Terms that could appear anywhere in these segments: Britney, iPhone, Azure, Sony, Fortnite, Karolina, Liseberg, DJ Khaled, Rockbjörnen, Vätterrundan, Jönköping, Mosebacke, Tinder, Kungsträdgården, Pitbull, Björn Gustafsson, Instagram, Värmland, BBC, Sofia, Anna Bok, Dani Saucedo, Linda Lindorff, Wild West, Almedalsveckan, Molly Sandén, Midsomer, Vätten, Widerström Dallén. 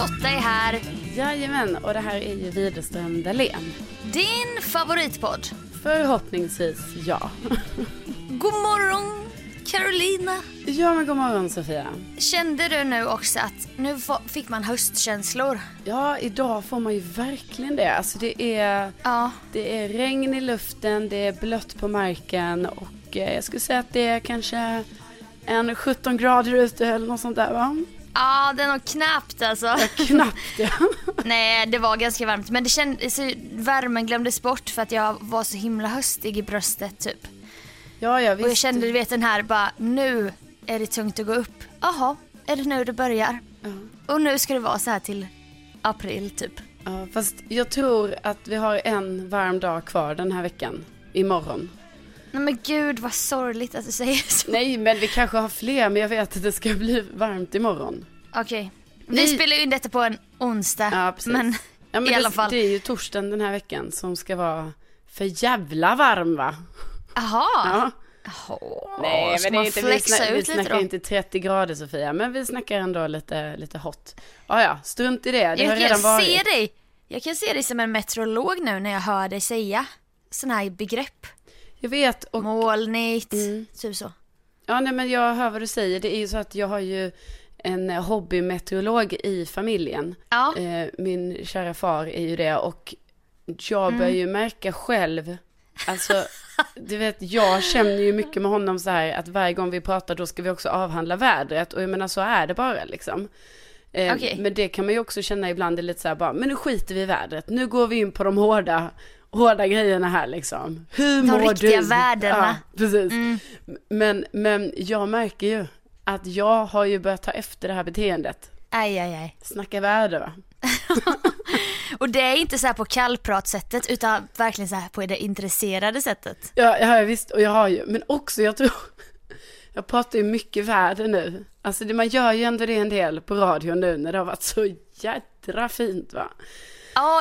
Lotta är här. Jajamän, och det här är ju Widerström Dallén. Din favoritpodd? Förhoppningsvis, ja. God morgon, Karolina. Ja, men god morgon, Sofia. Kände du nu också att nu fick man höstkänslor? Ja, idag får man ju verkligen det. Alltså det är regn i luften, det är blött på marken och jag skulle säga att det är kanske en 17 grader ute eller något sånt där, va? Ja, det är nog knappt alltså. Ja, knappt, ja. Nej, det var ganska varmt. Men det kändes, värmen glömdes bort för att jag var så himla höstig i bröstet typ. Ja, jag visste. Och jag kände, du vet den här, bara nu är det tungt att gå upp. Jaha, är det nu det börjar? Och nu ska det vara så här till april typ. Ja, fast jag tror att vi har en varm dag kvar den här veckan, imorgon. Nej men gud vad sorgligt att du säger så. Nej men vi kanske har fler, men jag vet att det ska bli varmt imorgon. Okej, vi spelar ju in detta på en onsdag. Ja, precis. Men i alla fall. Det är ju torsdagen den här veckan som ska vara för jävla varm, va? Jaha, ja. Nej men det är inte, vi snackar inte 30 grader, Sofia. Men vi snackar ändå lite hot. Ja, strunt i det, har redan varit. Jag kan se dig som en meteorolog nu när jag hör dig säga sådana här begrepp. Jag vet, och molnigt, typ så. Ja, nej men jag hör vad du säger. Det är ju så att jag har ju en hobbymeteorolog i familjen. Ja. Min kära far är ju det, och jag börjar ju märka själv. Alltså, du vet, jag känner ju mycket med honom så här att varje gång vi pratar då ska vi också avhandla vädret, och jag menar så är det bara liksom. Okay. Men det kan man ju också känna ibland, det är lite så här bara, men nu skiter vi i vädret. Nu går vi in på de hårda grejerna här liksom. Hur mår du? De riktiga värdena. Ja, precis. Men jag märker ju att jag har ju börjat ta efter det här beteendet. Aj. Snacka värde, va? Och det är inte så här på kallpratsättet, utan verkligen så här på det intresserade sättet. Ja, jag visst, och jag har ju, men också jag tror jag pratar ju mycket värde nu. Alltså man gör ju ändå det en del på radion nu när det har varit så jädra fint, va? Ja.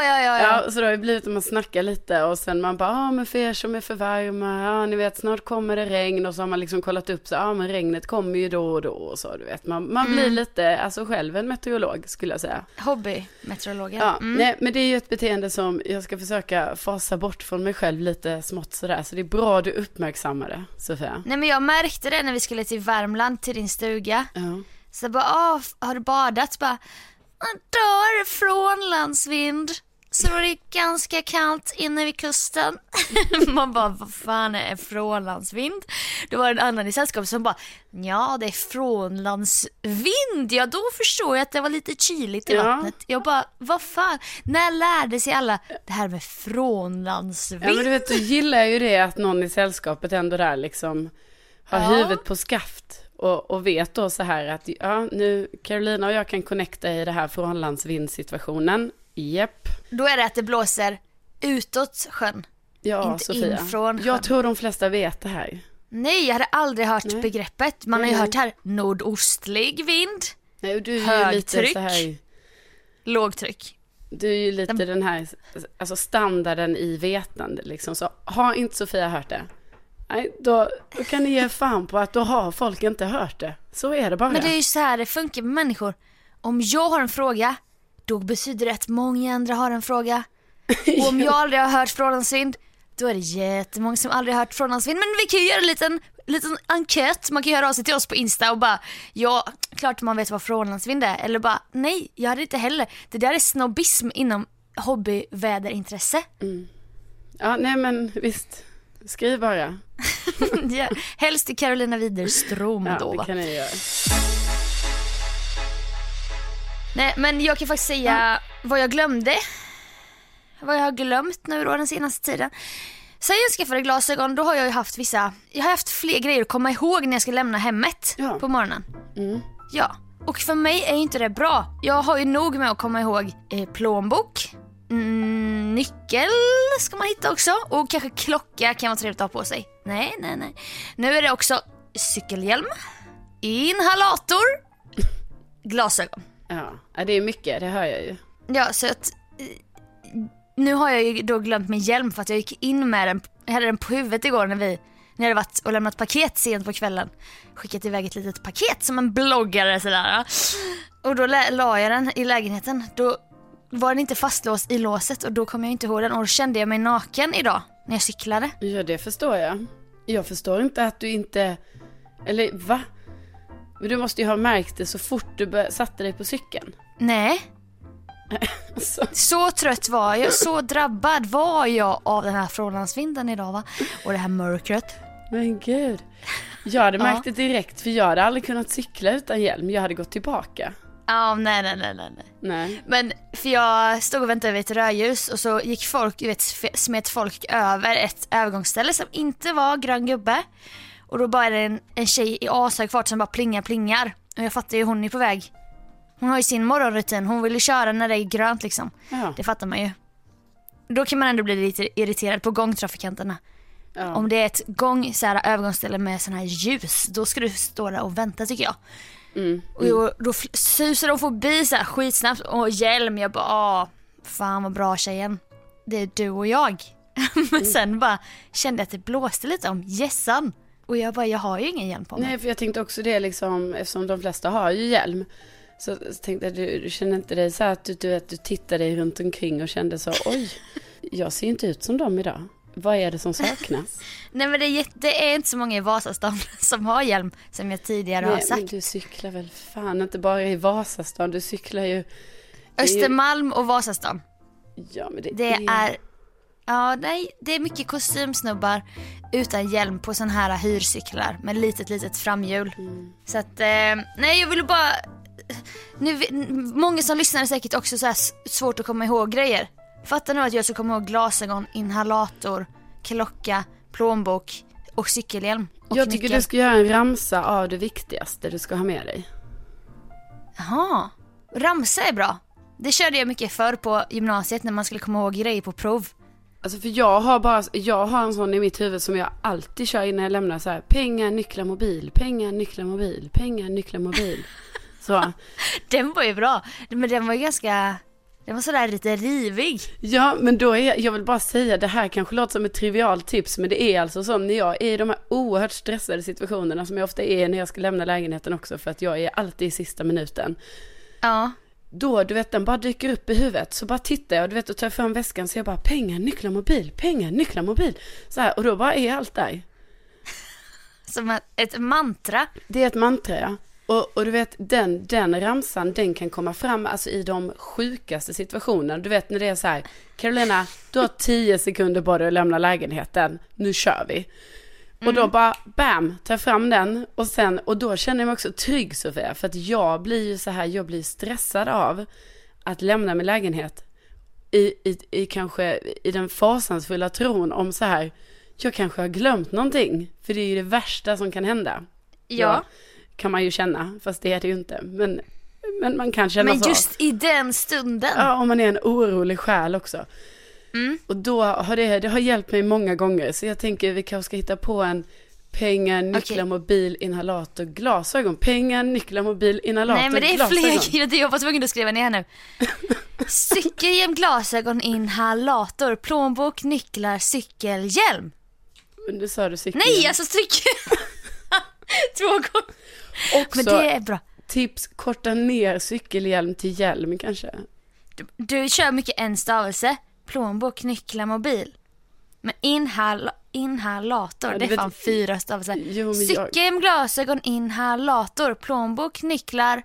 Så då har det blivit att man snackar lite, och sen man bara, men för er som är för varma, ni vet snart kommer det regn, och så har man liksom kollat upp så, men regnet kommer ju då och då, och så du vet. Man blir lite, alltså själv en meteorolog skulle jag säga. Hobbymeteorologen. Ja, nej, men det är ju ett beteende som jag ska försöka fasa bort från mig själv lite smått sådär, så det är bra du uppmärksammar det, Sofia. Nej men jag märkte det när vi skulle till Värmland till din stuga. Så bara, har du badat? Bara, man dör från landsvind. Så var det ganska kallt inne vid kusten. Man bara, vad fan är frånlandsvind? Det var en annan i sällskap som bara, ja det är frånlandsvind. Ja då förstår jag att det var lite kyligt i vattnet. Jag bara, vad fan? När lärde sig alla det här med frånlandsvind? Ja men du vet, du gillar ju det att någon i sällskapet ändå där liksom har huvudet på skaft. Och vet då så här att nu Karolina och jag kan connecta i det här förhållandsvindsituationen. Japp. Då är det att det blåser utåt sjön. Ja, inte Sofia. Inifrån sjön. Jag tror de flesta vet det här. Nej, jag hade aldrig hört begreppet. Man har ju hört här nordostlig vind. Nej, du är ju lite så här lågtryck. Du är ju lite den här alltså standarden i vetande liksom, så har inte Sofia hört det. Nej, då kan ni ge fan på att då har folk inte hört det. Så är det bara. Men det är ju så här det funkar med människor. Om jag har en fråga, då betyder det att många andra har en fråga. Och om jag aldrig har hört frånlandsvind, då är det jättemånga som aldrig har hört frånlandsvind. Men vi kan ju göra en liten enkät. Man kan ju höra av sig till oss på Insta och bara, ja, klart man vet vad frånlandsvind är. Eller bara, nej, jag hade inte heller. Det där är snobbism inom hobbyväderintresse. Ja, nej men visst. Skriv bara. Helst till Karolina Widerström då. Det kan jag göra. Nej, men jag kan faktiskt säga vad jag glömde. Vad jag har glömt nu då den senaste tiden. Sen jag skaffade glasögon, då har jag ju haft jag har haft fler grejer att komma ihåg när jag ska lämna hemmet på morgonen. Ja, och för mig är inte det bra. Jag har ju nog med att komma ihåg plånbok. Nyckel ska man hitta också. Och kanske klocka kan vara trevligt att ha på sig. Nej. Nu är det också cykelhjälm, inhalator, glasögon. Ja, det är mycket, det hör jag ju. Ja, så att nu har jag ju då glömt min hjälm för att jag gick in med den. Jag hade den på huvudet igår när vi När jag hade varit och lämnat paket sent på kvällen, skickat iväg ett litet paket som en bloggare sådär. Och då la jag den i lägenheten. Då var den inte fastlåst i låset och då kom jag inte ihåg den. Och då kände jag mig naken idag när jag cyklade. Ja, det förstår jag. Jag förstår inte att du inte... Eller va? Men du måste ju ha märkt det så fort du satte dig på cykeln. Nej. Så trött var jag, så drabbad var jag av den här frånlandsvinden idag, va? Och det här mörkret. Men gud. Jag hade märkt det direkt, för jag hade aldrig kunnat cykla utan hjälm. Jag hade gått tillbaka. Ja, nej. Men för jag stod och väntade vid ett rödljus och så gick folk, smet folk över ett övergångsställe som inte var grön gubbe. Och då bara är det en tjej i ashög fart som bara plingar. Och jag fattar ju, hon är på väg. Hon har ju sin morgonrutin. Hon vill ju köra när det är grönt liksom. Ja. Det fattar man ju. Då kan man ändå bli lite irriterad på gångtrafikanterna. Ja. Om det är ett såhär, övergångsställe med sån här ljus, då ska du stå där och vänta, tycker jag. Och då susar de förbi såhär skitsnabbt. Och hjälm, jag bara, fan vad bra tjejen. Det är du och jag. Men sen bara kände jag att det blåste lite om gässan. Och jag bara, jag har ju ingen hjälm på mig. Nej, för jag tänkte också det liksom, eftersom de flesta har ju hjälm. Så tänkte jag, du känner inte dig så här att du tittade dig runt omkring och kände så, oj, jag ser inte ut som dem idag. Vad är det som saknas? Nej, men det är inte så många i Vasastan som har hjälm, som jag tidigare har sagt. Nej, men du cyklar väl fan inte bara i Vasastan, du cyklar ju... Östermalm och Vasastan. Ja, men det är... Ja, nej, det är mycket kostymsnubbar utan hjälm på sån här hyrcyklar med litet framhjul. Så att, nej, jag ville bara... Nu, många som lyssnar är säkert också så här svårt att komma ihåg grejer. Fattar nu att jag ska komma ihåg glasögon, inhalator, klocka, plånbok och cykelhjälm och jag tycker du ska göra en ramsa av det viktigaste du ska ha med dig. Jaha, ramsa är bra. Det körde jag mycket förr på gymnasiet när man skulle komma ihåg grejer på prov. Alltså för jag har en sån i mitt huvud som jag alltid kör innan jag lämnar så här: pengar, nycklar, mobil, pengar, nycklar, mobil, pengar, nycklar, mobil. Så. Den var ju bra. Men den var ju ganska... Den var sådär lite rivig. Ja, men då är jag vill bara säga, det här kanske låter som ett trivialt tips, men det är alltså som när jag är i de här oerhört stressade situationerna som jag ofta är när jag ska lämna lägenheten också, för att jag är alltid i sista minuten. Ja. Då, du vet, den bara dyker upp i huvudet. Så bara tittar jag, du vet, och tar fram väskan. Så jag bara, pengar, nycklar, mobil så här, och då bara är allt där. Som ett mantra. Det är ett mantra, ja. Och du vet, den ramsan, den kan komma fram alltså i de sjukaste situationerna. Du vet när det är så här, Karolina, du har 10 sekunder bara att lämna lägenheten. Nu kör vi. Och då bara, bam, tar fram den. Och då känner jag mig också trygg, Sofia. För att jag blir ju så här, jag blir stressad av att lämna min lägenhet. I kanske i den fasansfulla tron om så här, jag kanske har glömt någonting. För det är ju det värsta som kan hända. Ja. Kan man ju känna, fast det är det ju inte. Men man kan känna så. Men just så. I den stunden. Ja, om man är en orolig själ också. Och då har det har hjälpt mig många gånger. Så jag tänker vi kanske ska hitta på en pengar, nycklar, mobil, inhalator, glasögon. Pengar, nycklar, mobil, inhalator, glasögon. Nej, men det är fler grejer. Jag var tvungen att skriva ner nu. Cykelhjälm, glasögon, inhalator, plånbok, nycklar, cykelhjälm. Men du sa du cykelhjälm. Nej, alltså cykelhjälm. 2 gånger. Också, men det är bra. Tips, korta ner cykelhjälm till hjälm kanske. Du kör mycket en stavelse. Plånbok, nycklar, mobil. Men inhalator, det är fan 4 stavelser. Cykelhjälm, glasögon, inhalator, plånbok, nycklar.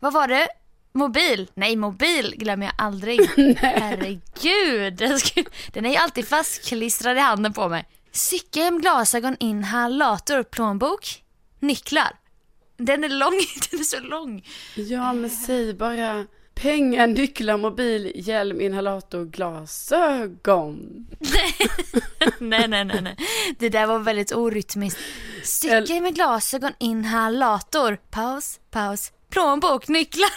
Vad var det? Mobil. Nej, mobil glömmer jag aldrig. Herregud. Den är ju alltid fastklistrad i handen på mig. Cykelhjälm, glasögon, inhalator, plånbok, nycklar. Den är lång, den är så lång. Ja, men säg bara pengar, nycklar, mobil, hjälm, inhalator, glasögon. Nej. Det där var väldigt orytmiskt. Cykelhjälm med glasögon, inhalator, paus, plånbok, nycklar.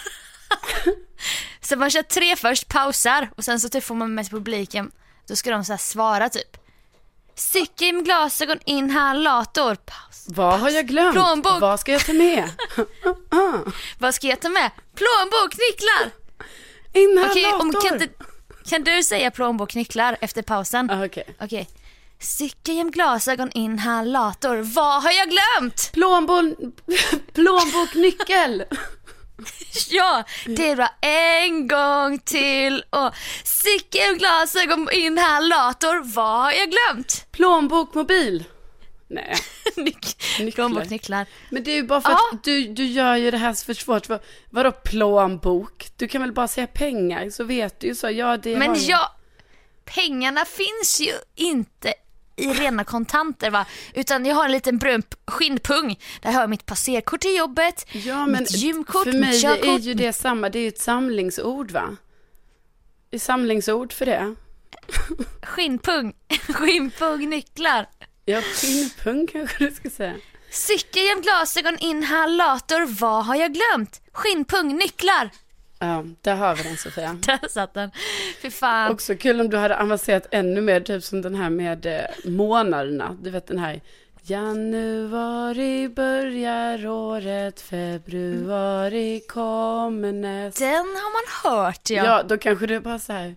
Så man kör 3 först, pausar och sen så typ får man med publiken. Då ska de så här svara typ. Cykelhjälm, glasögon, inhalator, paus. Vad har jag glömt? Plånbok. Vad ska jag ta med? Vad ska jag ta med? Plånbok, nycklar. Inhalator. Okej, kan du säga plånbok, nycklar efter pausen? Okej. Cykelhjälm, glasögon, inhalator. Vad har jag glömt? Plånbok, nyckel. Ja, det är bra. En gång till. Och cykelhjälm, glasögon, inhalator. Vad har jag glömt? Plånbok, mobil. Nej. Plånboknycklar. Men det är ju bara för att du gör ju det här för svårt. Vadå plånbok? Du kan väl bara säga pengar, så vet du ju så. Ja, det men jag... Pengarna finns ju inte i rena kontanter, va? Utan jag har en liten brun skinnpung. Där har jag mitt passerkort till jobbet. Ja, men mitt gymkort, för mig är ju det samma. Det är ju ett samlingsord, va? Ett samlingsord för det. Skinnpung. Skinnpung, nycklar. Ja, skinnpung kanske du ska säga. Cykelhjälm, glasögon, inhalator. Vad har jag glömt? Skinnpung, nycklar. Ja, där har vi den, Sofia. Där satt den. Fy fan. Också kul om du hade avancerat ännu mer, typ som den här med månaderna. Du vet den här. Januari börjar året, februari kommer nästa. Den har man hört, ja. Ja, då kanske du bara så här.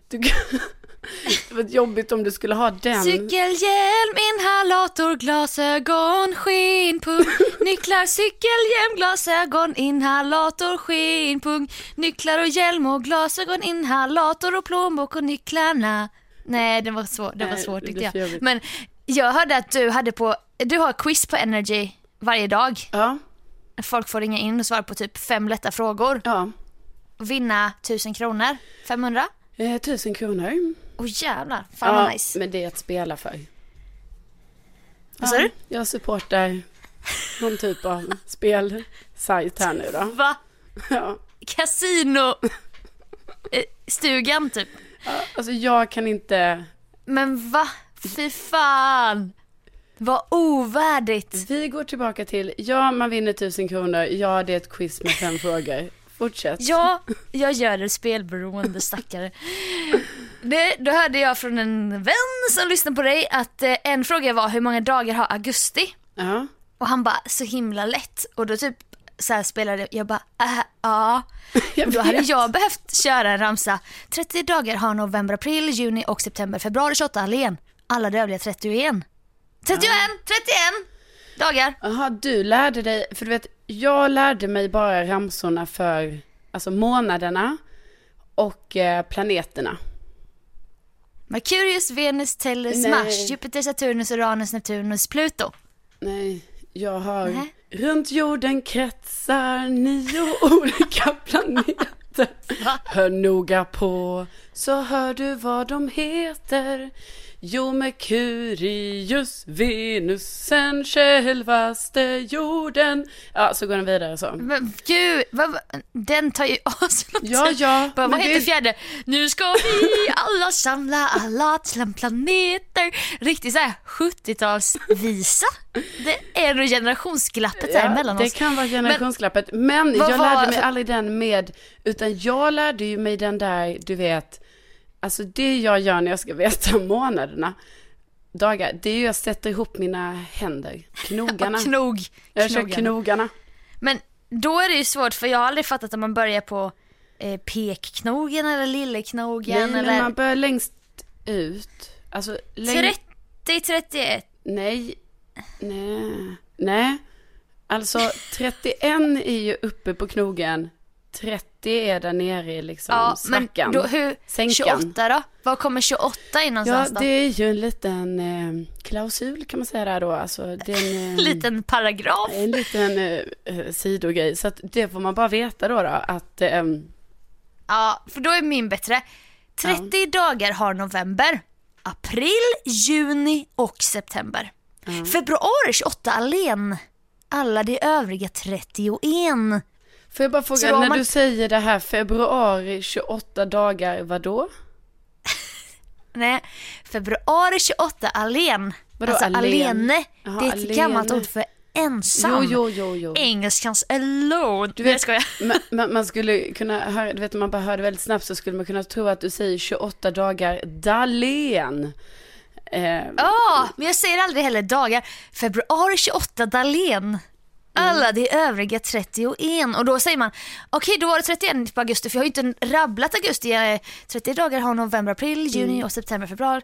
Det var jobbigt om du skulle ha den. Cykelhjälm, inhalator, glasögon, skinnpung, nycklar, cykelhjälm, glasögon, inhalator, skinnpung, nycklar och hjälm och glasögon, inhalator och plånbok och nycklarna. Nej, det var svårt. Det var svårt, tyckte jag. Men jag hörde att du har quiz på Energy varje dag. Ja. Folk får ringa in och svara på typ 5 lätta frågor. Ja. Och vinna 1000 kronor. 500. 1000 kronor. Åh jävlar, fan vad nice. Men det är att spela för. Vad sa du? Jag supportar någon typ av spelsajt här nu då. Va? Ja. Casino stugan typ. Ja, alltså jag kan inte. Men va? Fy fan. Vad ovärdigt. Vi går tillbaka till, ja man vinner 1000 kronor. Ja, det är ett quiz med 5 frågor. Fortsätt. Ja, jag gör det spelberoende, stackare. Då hörde jag från en vän som lyssnade på dig att en fråga var hur många dagar har augusti? Uh-huh. Och han bara, så himla lätt. Och då typ så här spelade jag bara, ja. Då hade jag behövt köra en ramsa. 30 dagar har november, april, juni och september, februari, 28 allén. Alla dövliga 31. 31, uh-huh. 31 dagar. Jaha, du lärde dig, för du vet, jag lärde mig bara ramsorna för alltså månaderna och planeterna. Merkurius, Venus, Tellus, Mars, Jupiter, Saturnus, Uranus, Neptunus, Pluto. Nej, jag har runt jorden kretsar 9 olika planeter. Hör noga på så hör du vad de heter. Jo, Merkurius, Venus, sen självaste jorden. Ja, så går den vidare så. Men gud, den tar ju oss. Ja. Vad heter fjärde? Nu ska vi alla samla alla till planeter. Riktigt så här 70-talsvisa. Det är nog generationsglappet här mellan oss. Det kan vara generationsglappet. Men jag lärde mig aldrig den med, utan jag lärde ju mig den där, du vet... Alltså det jag gör när jag ska veta månaderna, dagar, det är ju jag sätter ihop mina händer. Knogarna. Jag kör knogarna. Men då är det ju svårt, för jag har aldrig fattat att man börjar på pekknogen eller lilleknogen. Nej, eller... man börjar längst ut. Alltså, 30, 31. Nej. Alltså 31 är ju uppe på knogen. 30 är där nere i liksom snackan. Men då, sänkan. 28 då? Vad kommer 28 in någonstans då? Ja, det är ju en liten klausul kan man säga där då. Alltså, det är en liten paragraf. En liten sidogrej. Så att det får man bara veta då. Att, ja, för då är min bättre. 30 dagar har november, april, juni och september. Februari 28 allén. Alla de övriga 31. Får jag bara fråga, när du säger det här februari 28 dagar, vadå? Nej, februari 28 allén. Vadå, alltså alene? Aha, det är ett gammalt ord för ensam. Jo. Engelskans alone. Du vet, man skulle kunna höra, du vet, om man bara hörde väldigt snabbt så skulle man kunna tro att du säger 28 dagar Dallén. Men jag säger aldrig heller dagar. Februari 28 Dallén. Alla de övriga 31. Och då säger man, okej, då var det 31 på augusti. För jag har ju inte rabblat augusti. 30 dagar har november, april, juni och september, februari.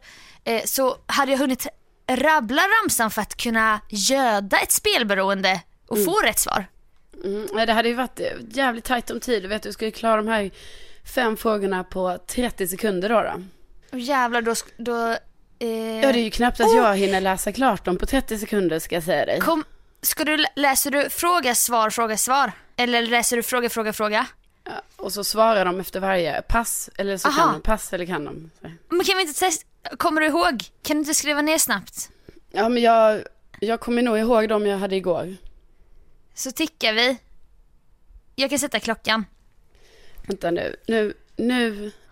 Så hade jag hunnit rabbla ramsan för att kunna göda ett spelberoende och få rätt svar. Det hade ju varit jävligt tajt om tid. Du vet, du skulle klara de här 5 frågorna på 30 sekunder då. Och jävlar, ja, det är ju knappt att jag hinner läsa klart dem på 30 sekunder, ska jag säga dig. Ska du läser du fråga, svar? Eller läser du fråga? Ja, och så svarar de efter varje pass. Eller så kan de pass, eller kan de. Men kan vi inte testa? Kommer du ihåg? Kan du inte skriva ner snabbt? Ja, men jag kommer nog ihåg dem jag hade igår. Så tickar vi. Jag kan sätta klockan. Vänta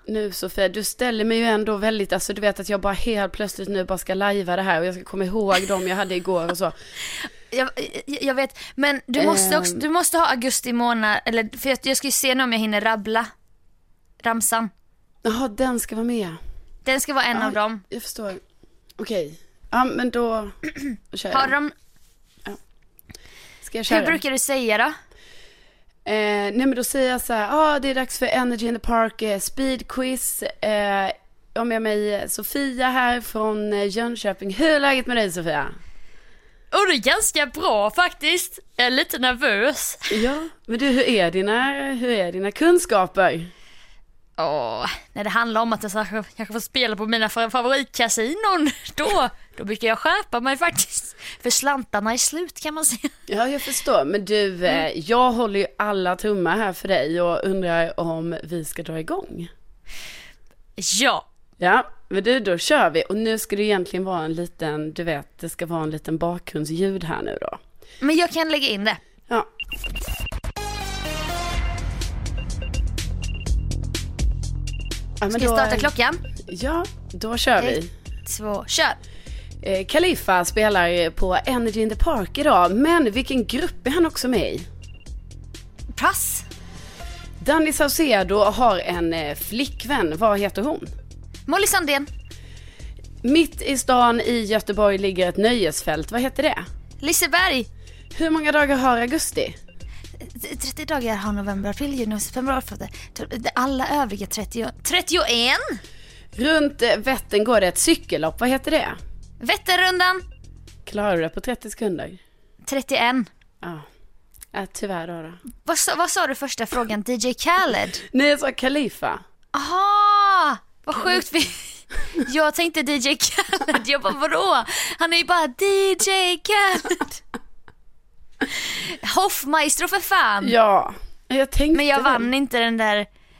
nu Sofia, du ställer mig ju ändå väldigt, alltså du vet att jag bara helt plötsligt nu bara ska lajva det här och jag ska komma ihåg dem jag hade igår och så. Jag vet, men du måste också, du måste ha augusti månad, eller för jag ska ju se nu om jag hinner rabbla ramsan. Jaha, den ska vara med. Den ska vara en av dem. Jag förstår. Okej. Ja, men då kör jag. Har de... Ska jag köra? Hur brukar du säga då? Nej, men då säger jag så här, det är dags för Energy in the Park speed quiz. Jag har med mig Sofia här från Jönköping. Hur är läget med dig, Sofia? Det är ganska bra faktiskt. Jag är lite nervös. Ja, men du, hur är dina kunskaper? När det handlar om att jag kanske får spela på mina favoritkasinon, då brukar jag skärpa mig faktiskt. För slantarna är slut, kan man säga. Ja, jag förstår. Men du, jag håller ju alla tummar här för dig och undrar om vi ska dra igång. Ja, men du, då kör vi. Och nu ska det egentligen vara en liten, du vet, det ska vara en liten bakgrundsljud här nu då. Men jag kan lägga in det. Ja. Ska jag starta klockan? Ja, då kör vi. 1, 2, kör! Khalifa spelar på Energy in the Park idag, men vilken grupp är han också med i? Pass! Dani Saucedo har en flickvän. Vad heter hon? Molly Sandén. Mitt i stan i Göteborg ligger ett nöjesfält. Vad heter det? Liseberg. Hur många dagar har augusti? 30 dagar har november, april, juni, september, alla övriga 31. Runt Vätten går det ett cykellopp. Vad heter det? Vätterrundan. Klarar du det på 30 sekunder? 31. Ja, tyvärr då. Vad sa du första frågan? DJ Khaled? Nej, jag sa Khalifa. Aha, vad sjukt. Jag tänkte DJ Khaled. Jag bara, vadå? Han är ju bara DJ Khaled. Hoffmaestro för fan. Ja, jag tänkte. Men jag vann inte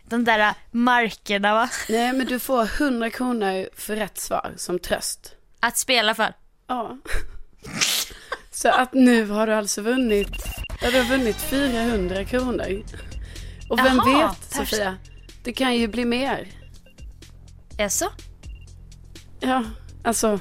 de där markerna, va? Nej, men du får 100 kronor för rätt svar som tröst. Att spela för? Ja. Så att nu har du alltså vunnit 400 kronor. Och vem vet, Sofia, det kan ju bli mer. Är så? Ja, alltså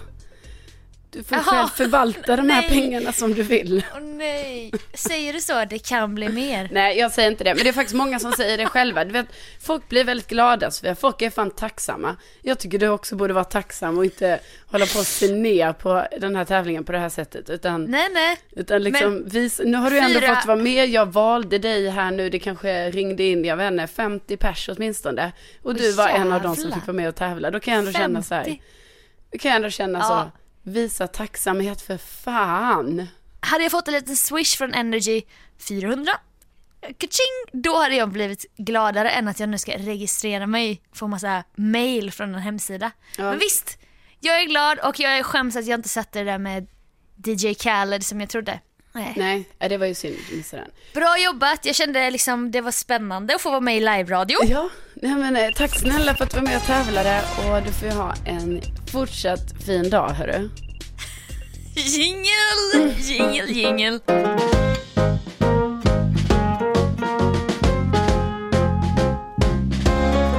du får själv förvalta de här pengarna som du vill. Nej. Säger du så? Det kan bli mer. Nej, jag säger inte det. Men det är faktiskt många som säger det själva. Du vet, folk blir väldigt glada. Folk är fan tacksamma. Jag tycker du också borde vara tacksam och inte hålla på att se ner på den här tävlingen på det här sättet. Utan, nej. Utan liksom, men, nu har du ändå fått vara med. Jag valde dig här nu. Det kanske ringde in, jag vet inte, 50 pers åtminstone. Och du var en av dem som fick vara med och tävla. Då kan jag ändå 50. Känna så här. Då kan jag ändå känna så. Visa tacksamhet för fan. Hade jag fått en liten swish från Energy 400, kaching, då hade jag blivit gladare än att jag nu ska registrera mig, få massa mail från en hemsida. Ja. Men visst, jag är glad och jag är skäms att jag inte satte det där med DJ Khaled som jag trodde. Nej, det var ju synd. Bra jobbat, jag kände liksom det var spännande att få vara med i live-radio. Ja, men tack snälla för att du var med och tävlade. Och du får ha en fortsatt fin dag, hörru. Jingle, jingle, jingle.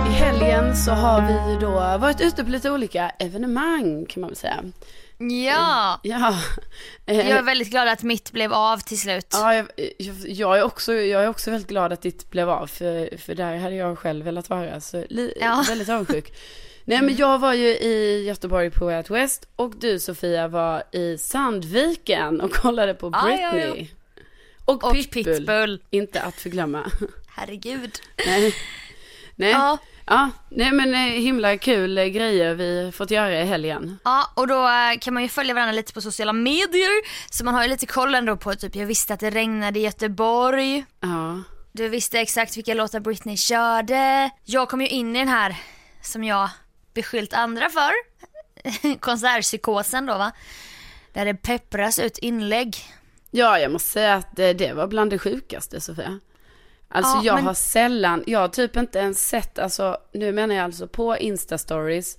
I helgen så har vi då varit ute på lite olika evenemang, kan man väl säga. Ja. Jag är väldigt glad att mitt blev av till slut. Ja, jag är också väldigt glad att ditt blev av, för där hade jag själv velat vara, så väldigt avundsjuk. Nej, men jag var ju i Göteborg på Wild West och du, Sofia, var i Sandviken och kollade på Britney. Ja. Och Pitbull, inte att förglömma. Herregud. Nej. Ja, nej men himla kul grejer vi fått göra i helgen. Ja, och då kan man ju följa varandra lite på sociala medier. Så man har ju lite koll ändå på typ, jag visste att det regnade i Göteborg. Ja. Du visste exakt vilka låtar Britney körde. Jag kom ju in i den här som jag beskyllt andra för konsertpsykosen då, va? Där det peppras ut inlägg. Ja, jag måste säga att det var bland det sjukaste, Sofia. Alltså ja, jag har sällan, jag har typ inte ens sett, alltså nu menar jag alltså på Insta-stories,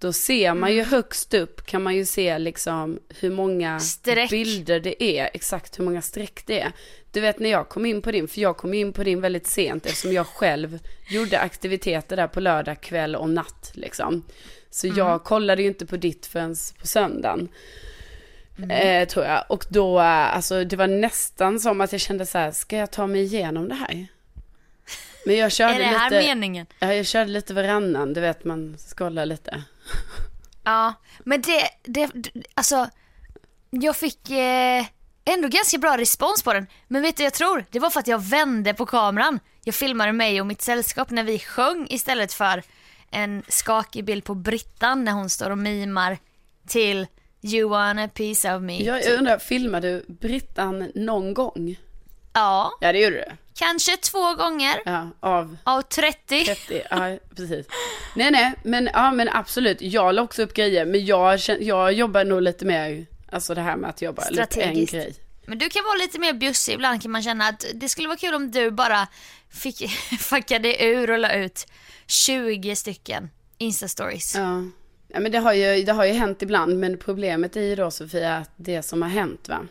då ser man ju högst upp kan man ju se liksom hur många streck. Bilder det är, exakt hur många streck det är. Du vet när jag kom in på din, för jag kom in på din väldigt sent eftersom jag själv gjorde aktiviteter där på lördag kväll och natt liksom. Så jag kollade ju inte på ditt förrän på söndagen. Tror jag. Och då, alltså det var nästan som att jag kände så här: ska jag ta mig igenom det här? Men jag körde är det här lite, meningen? Ja, jag körde lite varannan. Du vet, man skollar lite. Ja, men det alltså jag fick ändå ganska bra respons på den. Men vet du, jag tror det var för att jag vände på kameran. Jag filmade mig och mitt sällskap när vi sjöng istället för en skakig bild på Brittan när hon står och mimar till You want a piece of me. Jag undrar, filmar du Brittan någon gång? Ja. Ja, det gjorde du. Kanske 2 gånger. Ja, av 30. 30, ja, precis. Nej, men, ja, men absolut. Jag la också upp grejer, men jag jobbar nog lite mer, alltså det här med att jobba lite en grej. Men du kan vara lite mer bjussig ibland, kan man känna att det skulle vara kul om du bara fick fuckade ur och la ut 20 stycken Insta-stories. Ja. Ja, men det har ju hänt ibland, men problemet är ju då, Sofia, att det som har hänt, va?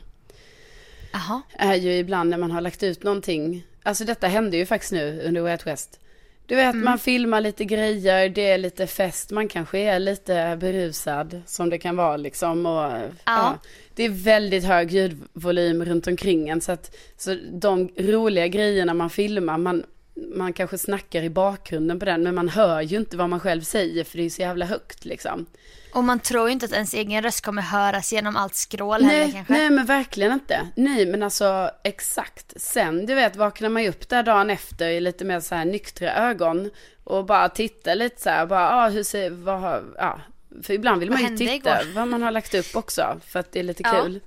Aha. Är ju ibland när man har lagt ut någonting. Alltså detta hände ju faktiskt nu under Wild West. Du vet, man filmar lite grejer, det är lite fest, man kanske är lite berusad som det kan vara liksom. Och, ja, det är väldigt hög ljudvolym runt omkring en, så de roliga grejerna man filmar, man kanske snackar i bakgrunden på den, men man hör ju inte vad man själv säger för det är så jävla högt liksom. Och man tror ju inte att ens egen röst kommer höras genom allt skrål heller kanske. Nej, men verkligen inte. Nej, men alltså exakt. Sen, du vet, vaknar man ju upp där dagen efter i lite mer så här nyktra ögon och bara tittar lite så här, bara hur ser vad, för ibland vill man ju titta vad man har lagt upp också för att det är lite kul.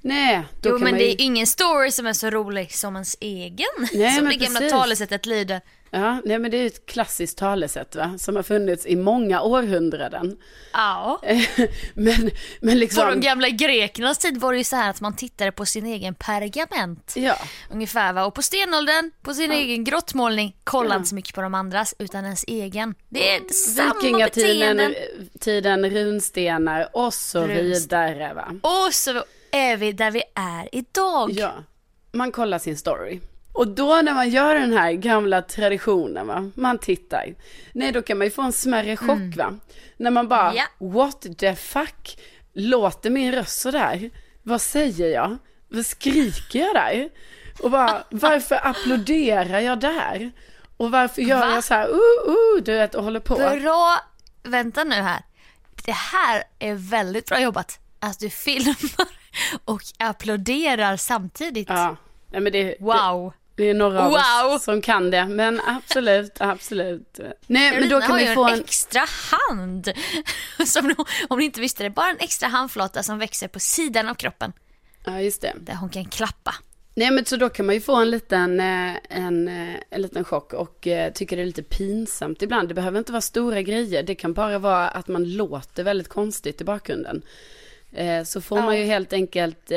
Nej, då jo, kan men man ju... det är ingen story som är så rolig som ens egen. Nej, som det gamla talesättet lyder. Ja, nej, men det är ju ett klassiskt talesätt, va? Som har funnits i många århundraden. Ja. men liksom... På de gamla grekernas tid var det ju så här att man tittade på sin egen pergament. Ja. Ungefär, va? Och på stenåldern, på sin egen grottmålning, kollade inte så mycket på de andras utan ens egen. Det är samma beteenden. Vikingatiden, runstenar och så vidare, va? Och så är vi där vi är idag. Ja, man kollar sin story. Och då när man gör den här gamla traditionen, va? Man tittar. Nej, då kan man ju få en smärre chock, va? När man bara, what the fuck? Låter min röst så där? Vad säger jag? Vad skriker jag där? Och bara, varför applåderar jag där? Och varför gör jag så här, du vet, och håller på. Bra, vänta nu här. Det här är väldigt bra jobbat. Att du filmar och applåderar samtidigt. Ja, men det är några av oss som kan det. Men absolut. Nej, men då kan vi få en extra hand. Som om ni inte visste det, bara en extra handflata som växer på sidan av kroppen. Ja, just det. Där hon kan klappa. Nej, men så då kan man ju få en liten chock och tycker det är lite pinsamt ibland. Det behöver inte vara stora grejer. Det kan bara vara att man låter väldigt konstigt i bakgrunden. Så får man ju helt enkelt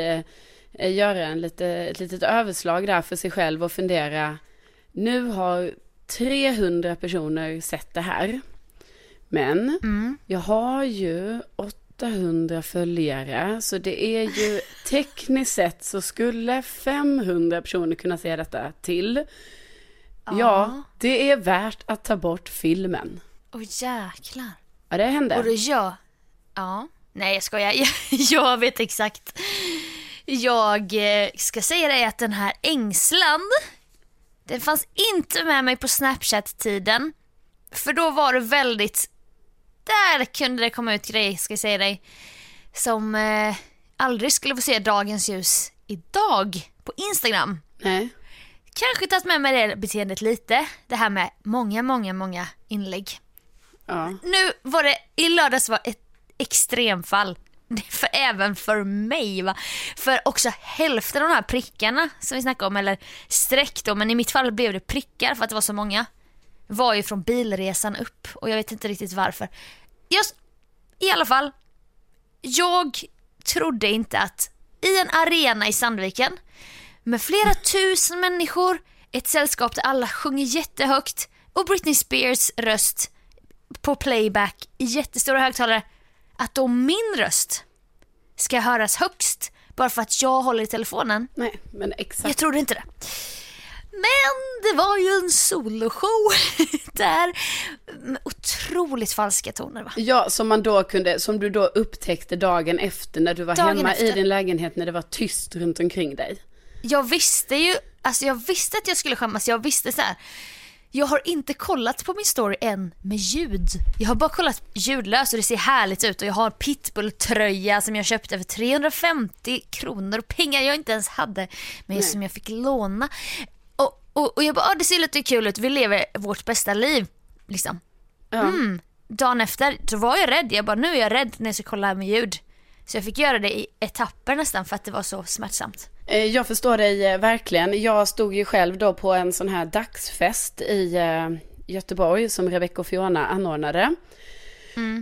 göra ett litet överslag där för sig själv och fundera. Nu har 300 personer sett det här. Men jag har ju 800 följare, så det är ju tekniskt sett så skulle 500 personer kunna se detta till. Ja, det är värt att ta bort filmen. Åh, jäklar. Ja, det hände. Och det gör. Ja. Nej, jag skojar. Jag vet exakt. Jag ska säga dig att den här ängslan, den fanns inte med mig på Snapchat-tiden. För då var det väldigt... Där kunde det komma ut grejer, ska jag säga dig, som aldrig skulle få se dagens ljus idag på Instagram. Nej. kanske tas med mig det beteendet lite. Det här med många inlägg. Ja. Nu var det, i lördags var ett extremfall. För, även för mig va? För också hälften av de här prickarna som vi snackade om, eller streck då, men i mitt fall blev det prickar för att det var så många, var ju från bilresan upp. Och jag vet inte riktigt varför. Just, i alla fall, jag trodde inte att i en arena i Sandviken med flera tusen människor, ett sällskap där alla sjunger jättehögt och Britney Spears röst på playback i jättestora högtalare, att om min röst ska höras högst bara för att jag håller i telefonen. Nej, men exakt. Jag trodde inte det. Men det var ju en soloshow där otroligt falska toner va. Ja, som man då kunde, som du då upptäckte dagen efter när du var dagen hemma efter. I din lägenhet när det var tyst runt omkring dig. Jag visste ju, alltså jag visste att jag skulle skämmas. Jag visste så här. Jag har inte kollat på min story än med ljud. Jag har bara kollat ljudlöst och det ser härligt ut. Och jag har en Pitbull-tröja som jag köpte för 350 kronor. Pengar jag inte ens hade, men nej, som jag fick låna. Och jag bara, det ser lite kul ut. Vi lever vårt bästa liv, liksom. Ja. Dagen efter, då var jag rädd. Jag bara, nu är jag rädd när jag ska kolla här med ljud. Så jag fick göra det i etapper nästan för att det var så smärtsamt. Jag förstår dig verkligen. Jag stod ju själv då på en sån här dagsfest i Göteborg som Rebecca och Fiona anordnade.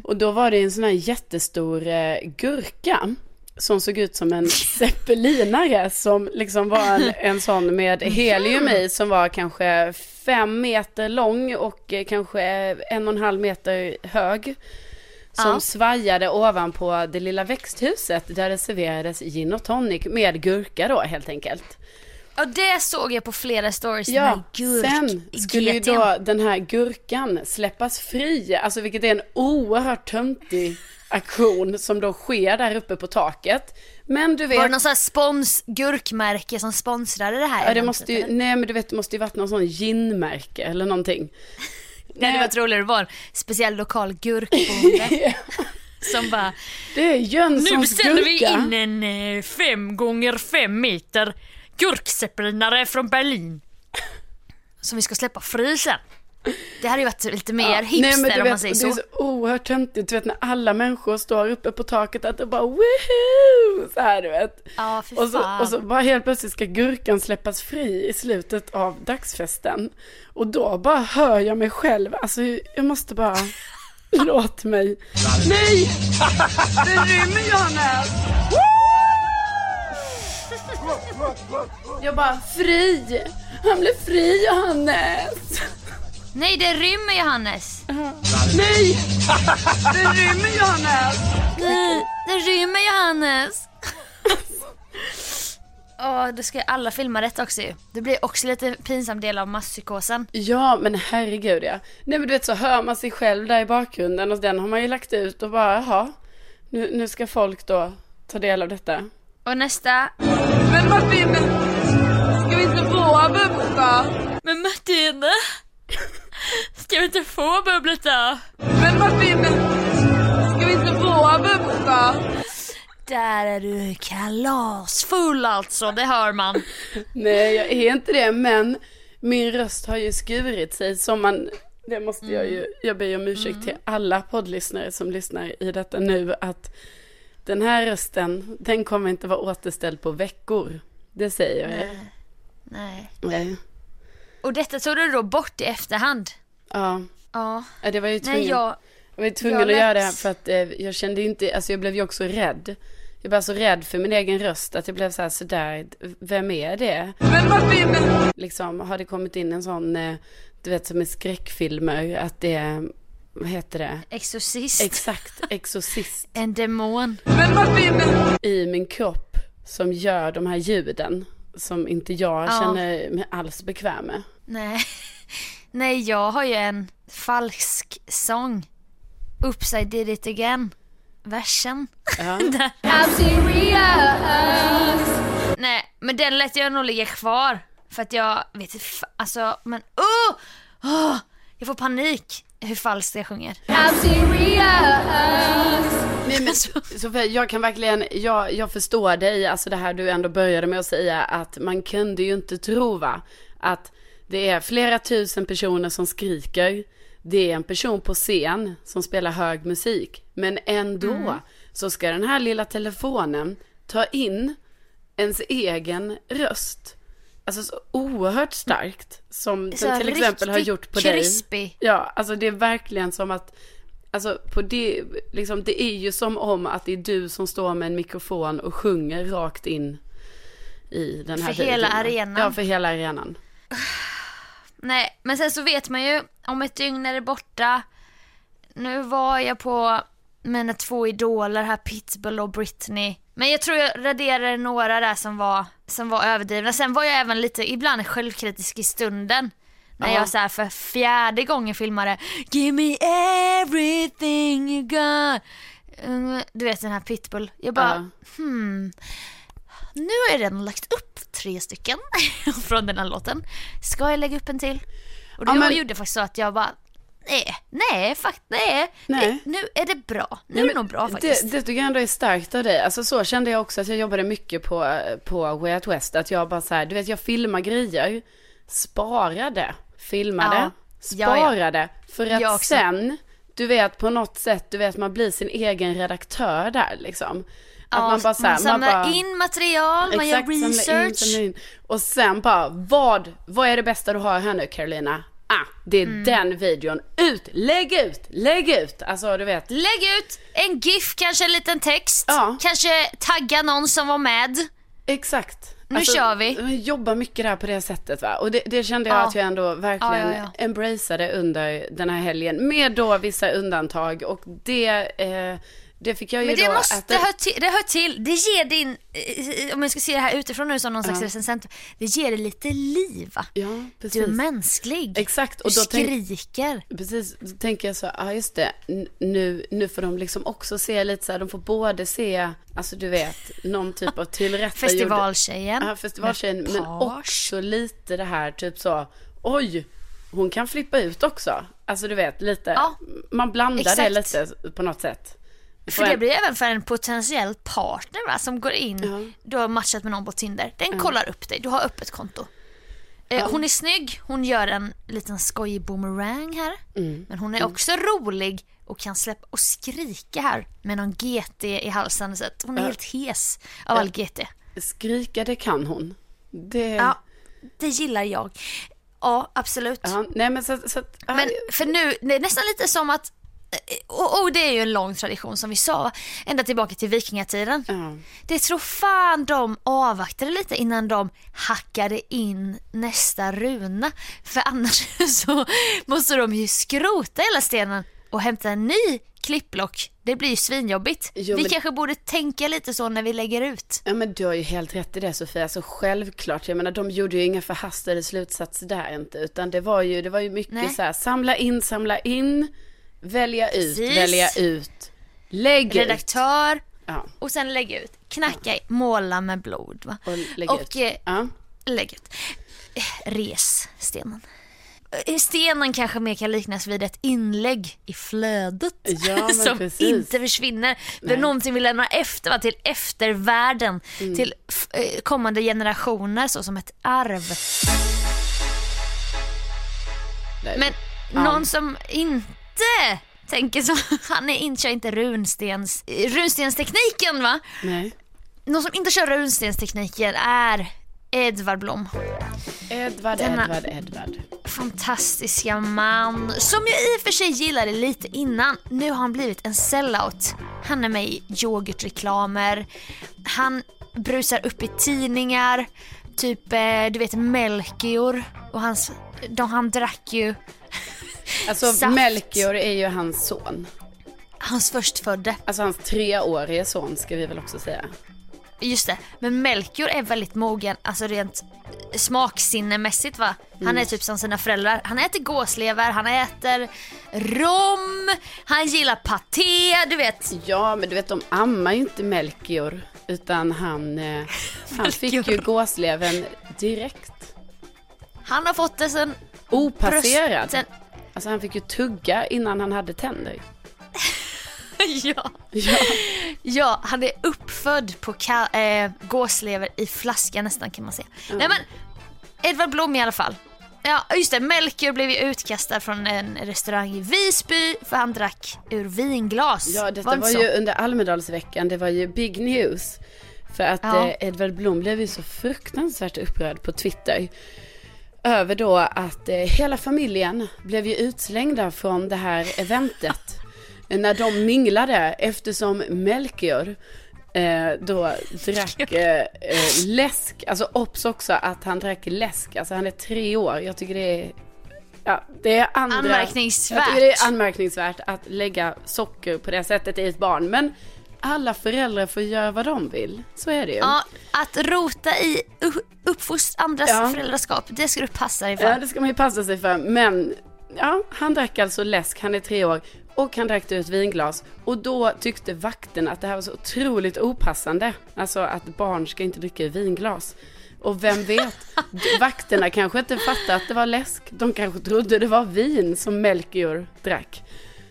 Och då var det en sån här jättestor gurka som såg ut som en zeppelinare som liksom var en sån med helium i som var kanske 5 meter lång och kanske 1,5 meter hög. Som svajade ovanpå det lilla växthuset där det serverades gin och tonic med gurka då helt enkelt. Ja, det såg jag på flera stories. Ja, sen skulle ju då den här gurkan släppas fri. Alltså vilket är en oerhört töntig aktion som då sker där uppe på taket. Men du vet, var det någon sån här gurkmärke som sponsrade det här? Ja, det måste ju, nej men du vet, det måste ju varit någon sån ginmärke eller någonting. Nej, det var troligare, det var en speciell lokal gurkbonde som bara, det är Jönssons nu beställer gurka. Vi in en 5x5 meter gurkseppelinare från Berlin som vi ska släppa fri sen. Det hade ju varit lite mer hipster. Nej, men du om man säger vet, så. Det är så oerhört töntigt, du vet, när alla människor står uppe på taket att det bara woohoo så här, du vet. Ja, för fan. Och så bara helt plötsligt ska gurkan släppas fri i slutet av dagsfesten. Och då bara hör jag mig själv. Alltså jag måste bara låt mig. Nej! Det rymmer jag nu. Jag bara fri. Han blev fri, Johannes. Nej, det rymmer Johannes. Nej! Det rymmer Johannes. Nej, det rymmer Johannes. Åh, då ska alla filma rätt också ju. Det blir också lite pinsam del av masspsykosen. Ja, men herregud ja. Nej, men du vet, så hör man sig själv där i bakgrunden och den har man ju lagt ut och bara, jaha, nu ska folk då ta del av detta. Och nästa. Men Martine, ska vi inte få bubbla? Men Martine, ska vi inte få bubblet då? Men Martine, ska vi inte få bubblet då? Där är du kalasfull alltså, det hör man. Nej, jag är inte det, men min röst har ju skurit sig som man, det måste jag ju, jag ber om ursäkt till alla poddlyssnare som lyssnar i detta nu, att den här rösten, den kommer inte vara återställd på veckor. Det säger jag. Nej. Och detta tog du då bort i efterhand? Ja. Det var ju tvungen. Jag var tvungen att göra det här för att jag kände inte, alltså jag blev ju också rädd. Jag blev så rädd för min egen röst att jag blev så här, sådär, vem är det? Men Martine! Liksom, har det kommit in en sån, du vet som i skräckfilmer, att det, vad heter det? Exorcist. Exakt, exorcist. En demon. Men Martine! I min kropp som gör de här ljuden. Som inte jag känner mig alls bekväm med. Nej, jag har ju en falsk sång. Upside did it again. Versen. Ja. I'm serious. Nej, men den lät jag nog ligga kvar. För att jag vet inte, alltså, men jag får panik hur falskt jag sjunger. I'm serious. Nej, men Sofia, jag kan verkligen, jag förstår dig, alltså det här du ändå började med att säga, att man kunde ju inte tro va att det är flera tusen personer som skriker. Det är en person på scen som spelar hög musik. Men ändå så ska den här lilla telefonen ta in ens egen röst. Alltså så oerhört starkt som den till exempel har gjort på dig. Ja, alltså det är verkligen som att alltså på det, liksom, det är ju som om att det är du som står med en mikrofon och sjunger rakt in i den här för hela arenan. Nej, men sen så vet man ju om ett dygn är det borta. Nu var jag på mina två idoler här, Pitbull och Britney. Men jag tror jag raderade några där som var överdrivna. Sen var jag även lite ibland självkritisk i stunden. När jag så här för fjärde gången filmade Give me everything you got. Du vet den här Pitbull. Jag bara, nu har jag redan lagt upp 3 stycken från den här låten. Ska jag lägga upp en till? Och det gjorde faktiskt så att jag bara Nej, nu är det bra. Nu är det nog bra faktiskt. Det tycker jag ändå är starkt av dig. Alltså så kände jag också att jag jobbade mycket på Wild West. Att jag bara så här, du vet, jag filmar grejer, sparade, filmade. För att jag sen, du vet, på något sätt, du vet, man blir sin egen redaktör där liksom. Att man bara så här, man samlar in material, man gör research. Och sen bara, vad är det bästa du har här nu, Karolina? Det är den videon. Lägg ut. Alltså, du vet. Lägg ut en GIF, kanske en liten text. Ja. Kanske tagga någon som var med. Exakt. Nu kör vi. Jobbar mycket där på det sättet, va? Och det kände jag att jag ändå verkligen embraceade under den här helgen. Med då vissa undantag. Och det fick jag ju. Men det då måste det hör till. Det ger din, om jag ska se det här utifrån nu som någon slags recensent, det ger dig lite liv, va? Ja, precis. Du är mänsklig. Exakt. Och då skriker. Precis, då tänker jag så, just det. Nu får de liksom också se lite så här, de får både se, alltså du vet, någon typ av tillrättagjord festivaltjejen. Ja, festivaltjejen, men också lite det här typ så, oj, hon kan flippa ut också. Alltså du vet, lite man blandar det lite på något sätt. För det blir även för en potentiell partner, va, som går in, du har matchat med någon på Tinder. Den kollar upp dig, du har öppet konto. Hon är snygg, hon gör en liten skojig boomerang här. Men hon är också rolig och kan släppa och skrika här med någon GT i halsen. Så att hon är helt hes av all GT. Skrika, det kan hon. Ja, det gillar jag. Ja, absolut. Nej, men, men för nu, det är nästan lite som att och det är ju en lång tradition som vi sa ända tillbaka till vikingatiden. Det tror fan de avvaktade lite innan de hackade in nästa runa. För annars så måste de ju skrota hela stenen och hämta en ny klippblock. Det blir ju svinjobbigt. Vi kanske borde tänka lite så när vi lägger ut. Ja, men du har ju helt rätt i det, Sofia. Så självklart, jag menar, de gjorde ju inga förhastade slutsatser där inte. Utan det var ju mycket så här, samla in välja ut, lägg redaktör ut. Och sen lägga ut, knacka i, måla med blod, va? Och lägg ut, res stenen kanske mer kan liknas vid ett inlägg i flödet som precis inte försvinner. Det är någonting vi lämnar efter, va? Till eftervärlden, till kommande generationer, så som ett arv. Men någon som inte tänker så, han är inte runstenstekniken, va? Nej. Någon som inte kör runstenstekniken är Edvard Blom. Edvard. Fantastiska man som jag i och för sig gillade lite innan. Nu har han blivit en sellout. Han är med i yoghurtreklamer. Han brusar upp i tidningar. Typ, du vet, Melchior och hans, han drack ju alltså saft. Melchior är ju hans son. Hans förstfödde. Alltså hans 3-årige son, ska vi väl också säga. Just det, men Melchior är väldigt mogen. Alltså rent smaksinnemässigt, va? Han är typ som sina föräldrar. Han äter gåslever, han äter rom. Han gillar paté, du vet. Ja, men du vet, de ammar ju inte Melchior. Utan han fick ju gåsleven direkt. Han har fått det sen opasserad. Alltså han fick ju tugga innan han hade tänder. Ja, han är uppfödd på gåslever i flaska nästan, kan man säga. Nej, men Edvard Blom i alla fall. Ja, just det, Melchior blev ju utkastad från en restaurang i Visby för han drack ur vinglas. Ja, detta var ju under Almedalsveckan, det var ju big news. För att Edvard Blom blev ju så fruktansvärt upprörd på Twitter över då att hela familjen blev ju utslängda från det här eventet när de minglade, eftersom Melchior då drack läsk. Alltså ops också att han drack läsk. Alltså han är 3 år. Jag tycker det är, ja, det är anmärkningsvärt. Jag tycker det är anmärkningsvärt att lägga socker på det sättet i ett barn. Men alla föräldrar får göra vad de vill. Så är det ju. Ja, att rota i andras föräldraskap, det ska du passa dig för. Ja, det ska man ju passa sig för. Men ja, han drack alltså läsk. Han är 3 år. Och han drack ut vinglas. Och då tyckte vakten att det här var så otroligt opassande. Alltså att barn ska inte dricka i vinglas. Och vem vet, vakterna kanske inte fattade att det var läsk. De kanske trodde det var vin som Melchior drack.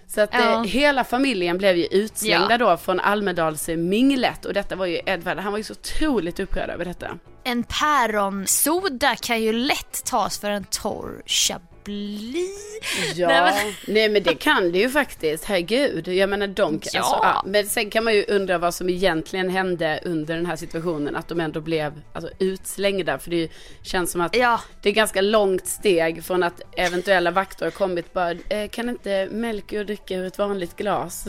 Så att hela familjen blev ju utslängda då från Almedals minglet. Och detta var ju Edvard, han var ju så otroligt upprörd över detta. En päronsoda kan ju lätt tas för en torr chablis. Ja, nej men det kan det ju faktiskt. Herregud, jag menar men sen kan man ju undra vad som egentligen hände under den här situationen, att de ändå blev alltså utslängda. För det känns som att det är ganska långt steg från att eventuella vakter har kommit bara, kan inte Melchior dricka ur ett vanligt glas?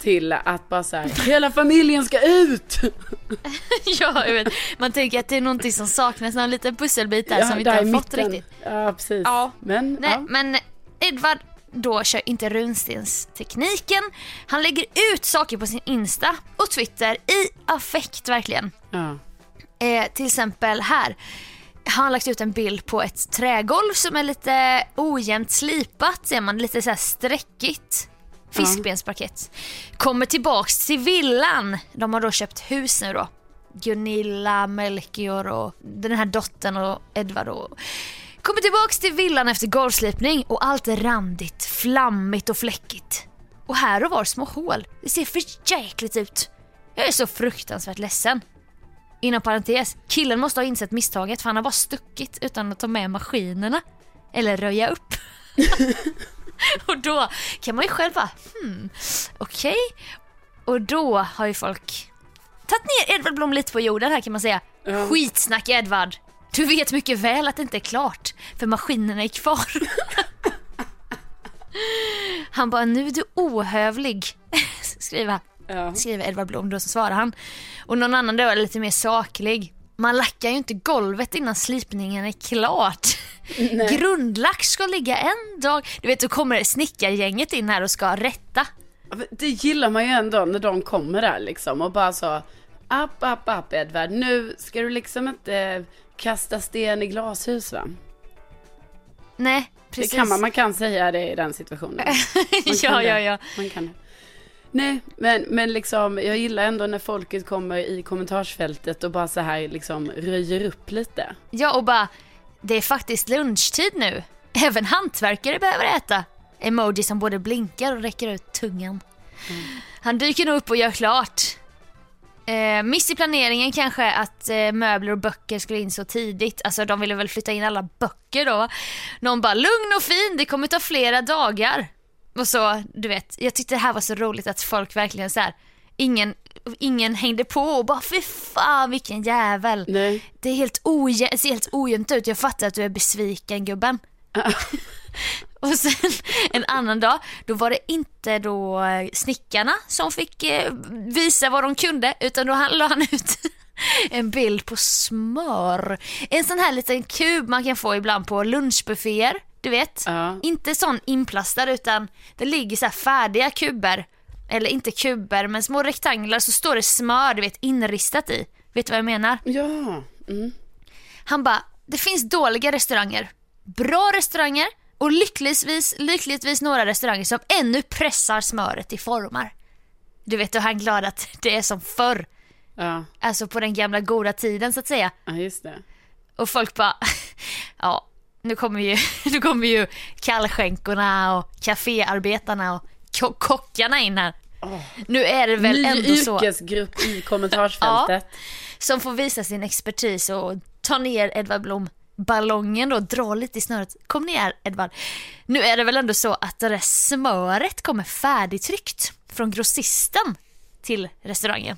Till att bara så här, hela familjen ska ut! Ja, jag vet. Man tänker att det är någonting som saknas, någon liten pusselbit där som vi inte har fått riktigt. Ja, precis. Ja. Men, men Edvard då kör inte runstenstekniken. Han lägger ut saker på sin Insta och Twitter i affekt verkligen. Ja. Till exempel här. Han har lagt ut en bild på ett trägolv som är lite ojämnt slipat. Ser man lite så här streckigt. Fiskbensparkett. Kommer tillbaks till villan. De har då köpt hus nu då. Gunilla, Melchior och den här dottern och Edvard och... Kommer tillbaks till villan efter golvslipning och allt är randigt, flammigt och fläckigt. Och här och var små hål. Det ser för jäkligt ut. Jag är så fruktansvärt ledsen. Inom parentes, killen måste ha insett misstaget för han har bara stuckit utan att ta med maskinerna. Eller röja upp. Och då kan man ju själv bara okej. Och då har ju folk tagit ner Edvard Blom lite på jorden här, kan man säga. Skitsnack Edvard. Du vet mycket väl att det inte är klart, för maskinerna är kvar. Han bara, nu är du ohövlig. Skriver Edvard Blom då, så svarar han. Och någon annan då är lite mer saklig. Man lackar ju inte golvet innan slipningen är klart. Nej. Grundlack ska ligga en dag. Du vet, då kommer snickargänget in här och ska rätta. Det gillar man ju ändå när de kommer där liksom. Och bara så, app Edvard, nu ska du liksom inte kasta sten i glashus, va? Nej, precis. Det kan man kan säga det i den situationen. Ja. Man kan det. Nej, men liksom, jag gillar ändå när folket kommer i kommentarsfältet och bara så här liksom röjer upp lite. Ja, och bara, det är faktiskt lunchtid nu. Även hantverkare behöver äta. Emoji som både blinkar och räcker ut tungan. Han dyker nog upp och gör klart. Miss i planeringen kanske att möbler och böcker skulle in så tidigt. Alltså de ville väl flytta in alla böcker då. Någon bara, lugn och fin, det kommer ta flera dagar. Och så, du vet, jag tyckte det här var så roligt att folk verkligen så här, ingen hängde på och bara, fy fan vilken jävel. Nej. Det är ser helt ojämnt ut, jag fattar att du är besviken, gubben. Och sen en annan dag, då var det inte då snickarna som fick visa vad de kunde, utan då la han ut en bild på smör. En sån här liten kub man kan få ibland på lunchbufféer. Du vet, inte sån inplastad, utan det ligger så här färdiga kuber. Eller inte kuber, men små rektanglar, så står det smör, du vet, inristat i. Vet du vad jag menar? Ja. Mm. Han bara, det finns dåliga restauranger, bra restauranger och lyckligtvis några restauranger som ännu pressar smöret i formar. Du vet, och han är glad att det är som förr. Ja. Alltså på den gamla goda tiden, så att säga. Ja, just det. Och folk bara, ja. Nu kommer ju kallskänkorna och kaféarbetarna och kockarna in här. Nu är det väl ändå så. Ny yrkesgrupp i kommentarsfältet. Som får visa sin expertis och ta ner Edvard Blom ballongen då, dra lite i snöret. Kom ner, Edvard. Nu är det väl ändå så att det där smöret kommer färdigtryckt från grossisten till restaurangen.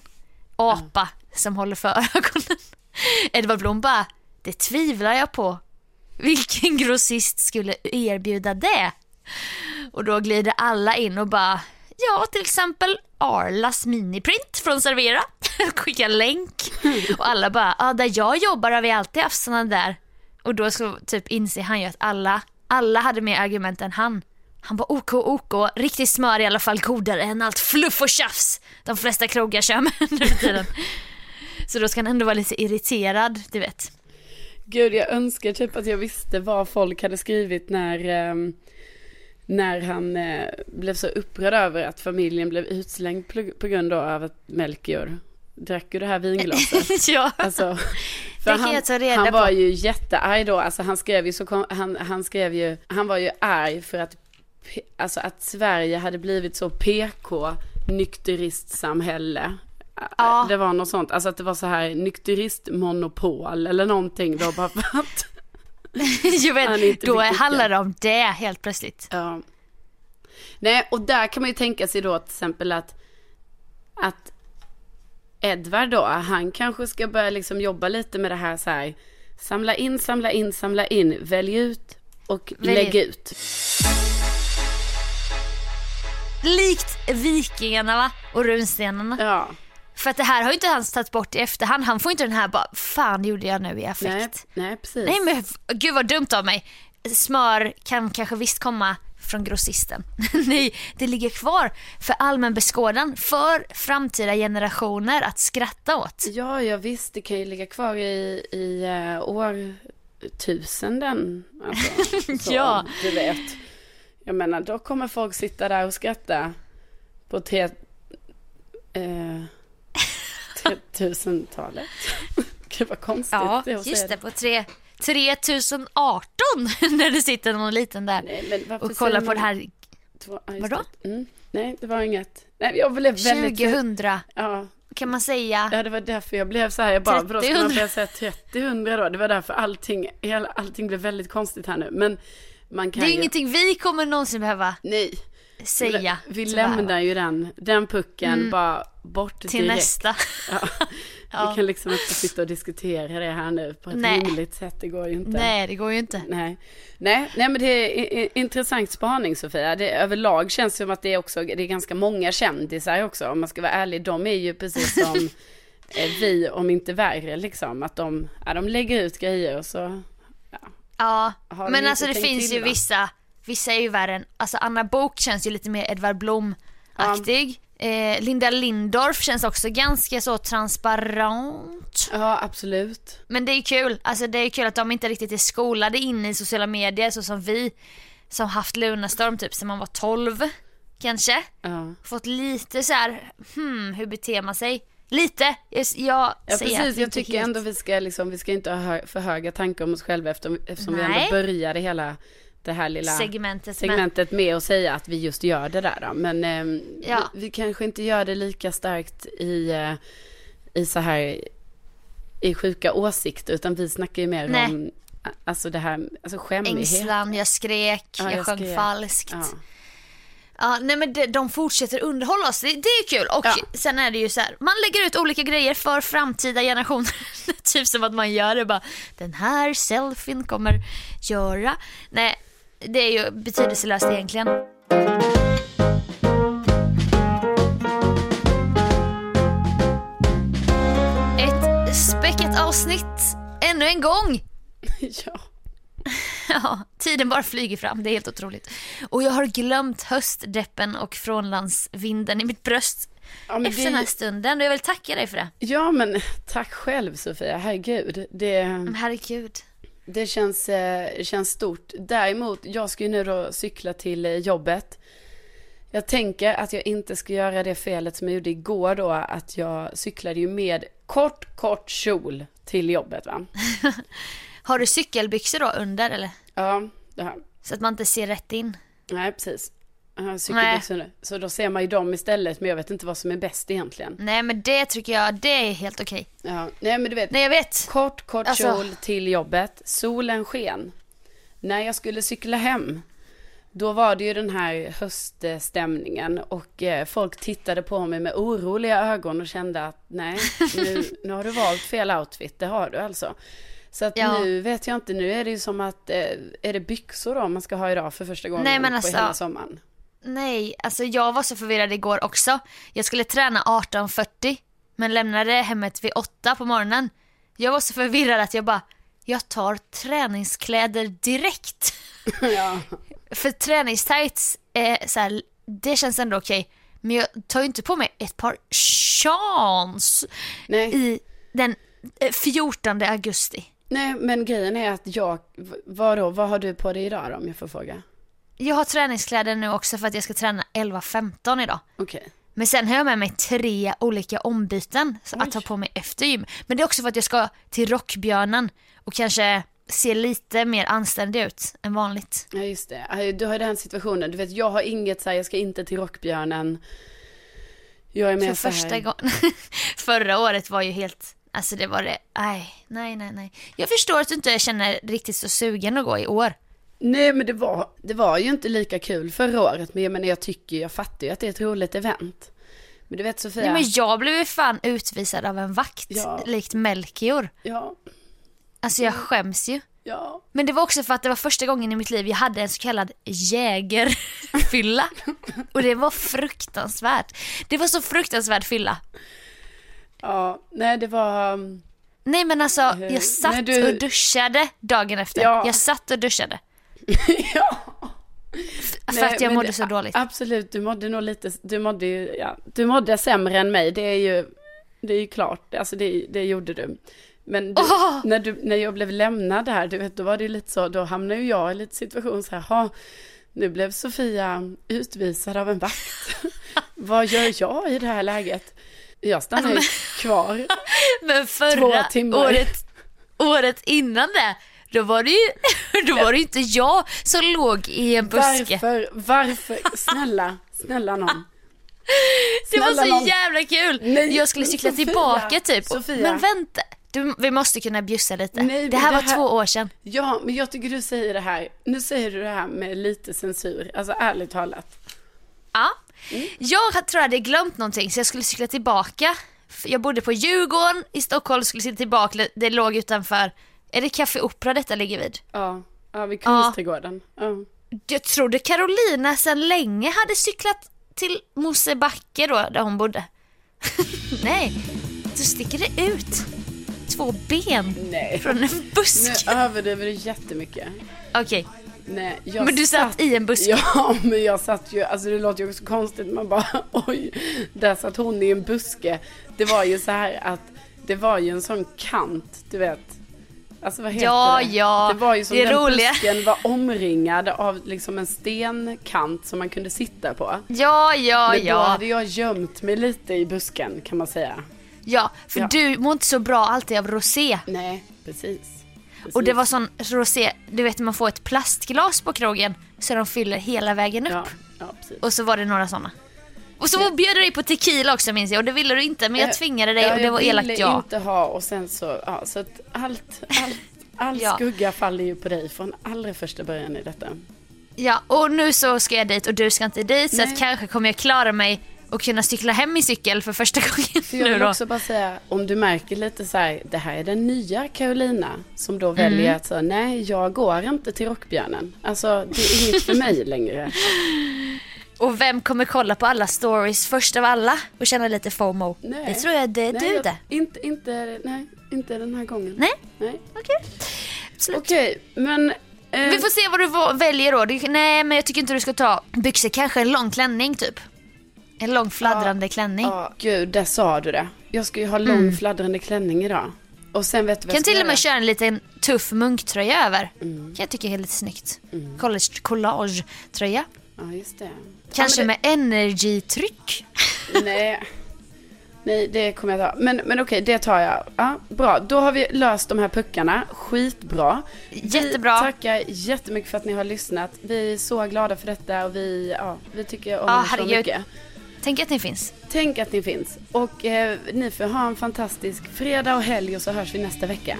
Apa som håller för ögonen. Edvard Blom bara, det tvivlar jag på. Vilken grossist skulle erbjuda det? Och då glider alla in och bara, ja, till exempel Arlas miniprint från Servera. Skicka länk. Och alla bara, ja, där jag jobbar har vi alltid haft sådana där. Och då så typ inser han ju att alla hade mer argument än han. Han bara, OK. Riktigt smör i alla fall, godare än allt fluff och tjafs de flesta krogar kör med under tiden. Så då ska han ändå vara lite irriterad, du vet. Gud, jag önskar typ att jag visste vad folk hade skrivit när han blev så upprörd över att familjen blev utslängd på grund av att Melchior drack ju det här vinglaset. Ja. Alltså, för han var ju jättearg då. Alltså, han var ju arg för att, alltså, att Sverige hade blivit så PK nykteristsamhälle. Ja. Det var något sånt, alltså att det var så här nykteristmonopol eller någonting då, bara för att jag vet, då handlar det om det helt plötsligt. Ja. Nej, och där kan man ju tänka sig då till exempel att Edvard då, han kanske ska börja liksom jobba lite med det här så här, samla in, välj ut och lägg ut. Likt vikingarna, va? Och runstenarna. Ja. För att det här har ju inte han tagit bort i efterhand. Han får inte den här bara, fan gjorde jag nu i affekt. Nej, precis. Nej, men gud vad dumt av mig. Smör kan kanske visst komma från grossisten. Nej, det ligger kvar för allmän beskådan, för framtida generationer att skratta åt. Ja, jag visst, det kan ju ligga kvar i årtusenden. Alltså, så, ja. Du vet. Jag menar, då kommer folk sitta där och skratta på 3000-talet. Gud vad konstigt. Ja, just det, på 3018 när det sitter någon liten där. Nej, men och kollar på det här. Vadå? Nej, det var inget. Nej, jag blev väldigt 2000. Ja. Kan man säga. Ja, det var därför jag blev så här. Jag bara, vadå, ska man börja säga 3000 då? Det var därför allting blev väldigt konstigt här nu. Men det är ju ingenting vi kommer någonsin behöva. Nej. Säga. Vi lämnar ju den pucken bara bort till direkt. Nästa. Ja. Ja. Vi kan liksom inte sitta och diskutera det här nu på ett rimligt sätt. Det går ju inte. Nej, det går ju inte. Nej, men det är intressant spaning, Sofia. Det, överlag känns det som att det är ganska många kändisar också. Om man ska vara ärlig, de är ju precis som vi, om inte värre. Liksom. Att de lägger ut grejer och så... Ja, men alltså det finns ju vissa är ju värre än, alltså Anna Bok känns ju lite mer Edvard Blom-aktig. Ja. Linda Lindorff känns också ganska så transparent. Ja, absolut. Men det är kul, alltså det är kul att de inte riktigt är skolade inne i sociala medier så som vi som haft Lunastorm typ sen man var 12 kanske. Ja. Fått lite så här, hur beter man sig? Lite. Jag säger precis, jag tycker ändå vi ska inte ha för höga tankar om oss själva eftersom vi ändå började hela det här lilla segmentet med att säga att vi just gör det där då. Men vi kanske inte gör det lika starkt i så här i sjuka åsikter, utan vi snackar ju mer om alltså det här, alltså skämmighet. Ängslan, jag skrek, jag sjöng falskt. Ja. Ja, nej men de fortsätter underhålla oss. Det är kul. Och sen är det ju så här, man lägger ut olika grejer för framtida generationer. Typ som att man gör det bara, den här selfien kommer göra. Nej, det är ju betydelselöst egentligen. Ett späckat avsnitt ännu en gång. Ja. Ja, tiden bara flyger fram, det är helt otroligt. Och jag har glömt höstdeppen och frånlandsvinden i mitt bröst efter den här stunden. Jag vill tacka dig för det. Ja, men tack själv, Sofia, herregud. Det känns stort. Däremot, jag ska ju nu då cykla till jobbet. Jag tänker att jag inte ska göra det felet som jag gjorde igår då, att jag cyklade ju med kort kjol till jobbet, va? Har du cykelbyxor då under, eller? Ja, det här. Så att man inte ser rätt in. Nej, precis. cykelbussen. Nej. Så då ser man ju dem istället, men jag vet inte vad som är bäst egentligen. Nej, men det tycker jag, det är helt okej. Ja, nej men du vet. Nej, jag vet. Kort alltså... kjol till jobbet, solen sken. När jag skulle cykla hem, då var det ju den här höststämningen och folk tittade på mig med oroliga ögon och kände att nej, nu har du valt fel outfit, det har du alltså. Så att nu vet jag inte, nu är det ju som att, är det byxor då man ska ha idag för första gången på hela sommaren? Nej, alltså jag var så förvirrad igår också. Jag skulle träna 18.40 men lämnade hemmet vid 8 på morgonen. Jag var så förvirrad att jag tar träningskläder direkt. Ja. För träningstights är så här, det känns ändå okej. Men jag tar ju inte på mig ett par chans i den 14 augusti. Nej, men grejen är att vad har du på dig idag då, om jag får fråga? Jag har träningskläder nu också för att jag ska träna 11.15 idag. Okej. Men sen har jag med mig 3 olika ombyten att ta på mig efter gym. Men det är också för att jag ska till Rockbjörnen och kanske se lite mer anständig ut än vanligt. Ja, just det. Du har den här situationen. Du vet, jag har inget så här, jag ska inte till Rockbjörnen. Jag är med för första gången. Förra året var ju helt... Alltså det var det... Nej. Jag förstår att du inte känner riktigt så sugen att gå i år. Nej, men det var ju inte lika kul förra året. Men jag fattar ju att det är ett roligt event. Men du vet, Sofia... Nej, men jag blev ju fan utvisad av en vakt. Ja. Likt Melchior. Ja. Alltså jag skäms ju. Ja. Men det var också för att det var första gången i mitt liv jag hade en så kallad jägerfylla. Och det var fruktansvärt. Det var så fruktansvärt fylla. Ja, nej det var... Nej men alltså, jag satt och duschade dagen efter. Ja. Jag satt och duschade. Ja. För att jag mådde så dåligt. Absolut, du mådde nog lite... Du mådde sämre än mig, det är ju klart. Alltså det gjorde du. Men när jag blev lämnad här, du vet, då var det lite så, då hamnade ju jag i lite situation så här, nu blev Sofia utvisad av en vakt. Vad gör jag i det här läget? Jag stannade kvar. Men förra 2 timmar. Året innan det, då var det ju inte jag som låg i en buske. Varför? Snälla någon. Det var så jävla kul. Nej, jag skulle cykla tillbaka typ. Sofia. Men vänta. Vi måste kunna bjussa lite. Nej, det här var 2 år sedan. Ja, men jag tycker du säger det här. Nu säger du det här med lite censur. Alltså ärligt talat. Ja. Mm. Jag tror jag hade glömt någonting, så jag skulle cykla tillbaka. Jag bodde på Djurgården i Stockholm, skulle cykla tillbaka. Det låg utanför. Är det Café Opera detta ligger vid? Ja, vid Kungsträdgården. Ja. Jag trodde Karolina sedan länge hade cyklat till Mosebacke då, där hon bodde. Nej, då sticker det ut 2 ben. Nej. Från en busk. Nu överdriver du jättemycket. Okej. Nej, men du satt i en buske. Ja, men jag satt ju, alltså det låter ju också konstigt. Man bara, oj, där satt hon i en buske. Det var ju så här att det var ju en sån kant, du vet. Alltså vad heter det? Ja, det var ju som den busken var omringad av liksom en stenkant som man kunde sitta på. Men då hade jag gömt mig lite i busken, kan man säga. Ja, för du mår inte så bra alltid av rosé. Nej, precis. Och det var sån rosé, du vet man får ett plastglas på krogen så de fyller hela vägen upp. Ja, precis. Och så var det några såna. Och så bjöd du dig på tequila också, minns jag. Och det ville du inte, men jag tvingade dig och det var elakt. Jag ville inte ha, och sen så, så att all skugga faller ju på dig från allra första början i detta. Ja, och nu så ska jag dit och du ska inte dit. Nej. Så att kanske kommer jag klara mig och kunna cykla hem i cykel för första gången. Så jag vill också bara säga, om du märker lite så här, det här är den nya Karolina som då väljer att säga, nej jag går inte till Rockbjörnen. Alltså det är inget för mig längre. Och vem kommer kolla på alla stories först av alla och känna lite FOMO? Nej. Det tror jag det är du det. Inte den här gången. Nej. Okej, men... Vi får se vad du väljer då. Nej, men jag tycker inte du ska ta byxor, kanske en lång klänning typ. En lång fladdrande klänning. Ja, gud, där sa du det. Jag ska ju ha lång fladdrande klänning idag. Och sen vet du kan till och med köra en liten tuff munktröja över. Kan jag tycka är lite snyggt. Collage-tröja. Ja, just det. Kanske med Energy-tryck. Nej. Nej, det kommer jag ta. Men okej, det tar jag. Ja, bra, då har vi löst de här puckarna. Skitbra. Jättebra. Vi tackar jättemycket för att ni har lyssnat. Vi är så glada för detta och vi tycker om så mycket. Tänk att ni finns. Tänk att ni finns. Och ni får ha en fantastisk fredag och helg och så hörs vi nästa vecka.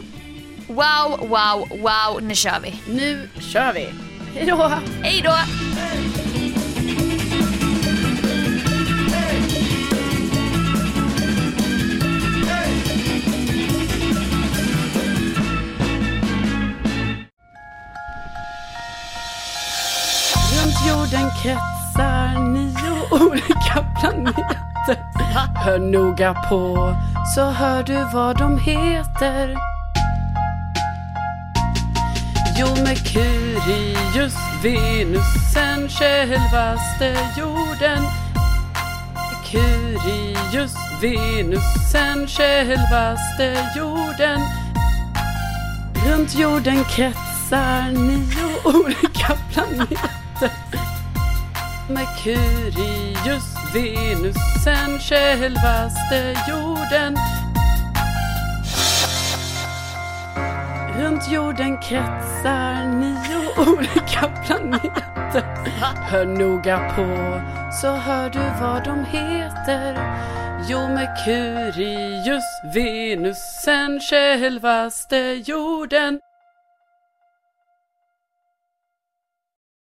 Wow, wow, wow. Nu kör vi. Nu kör vi. Hej då. Hej då. Jorden kretsar 9 olika planeter. Hör noga på så hör du vad de heter. Jo, Merkurius, Venus, sen självaste jorden. Merkurius, Venus, sen självaste jorden. Runt jorden kretsar 9 olika planeter. Merkurius, Venus, sen självaste jorden. Runt jorden kretsar 9 olika planeter. Hör noga på så hör du vad de heter. Jo, Merkurius, Venus, sen självaste jorden.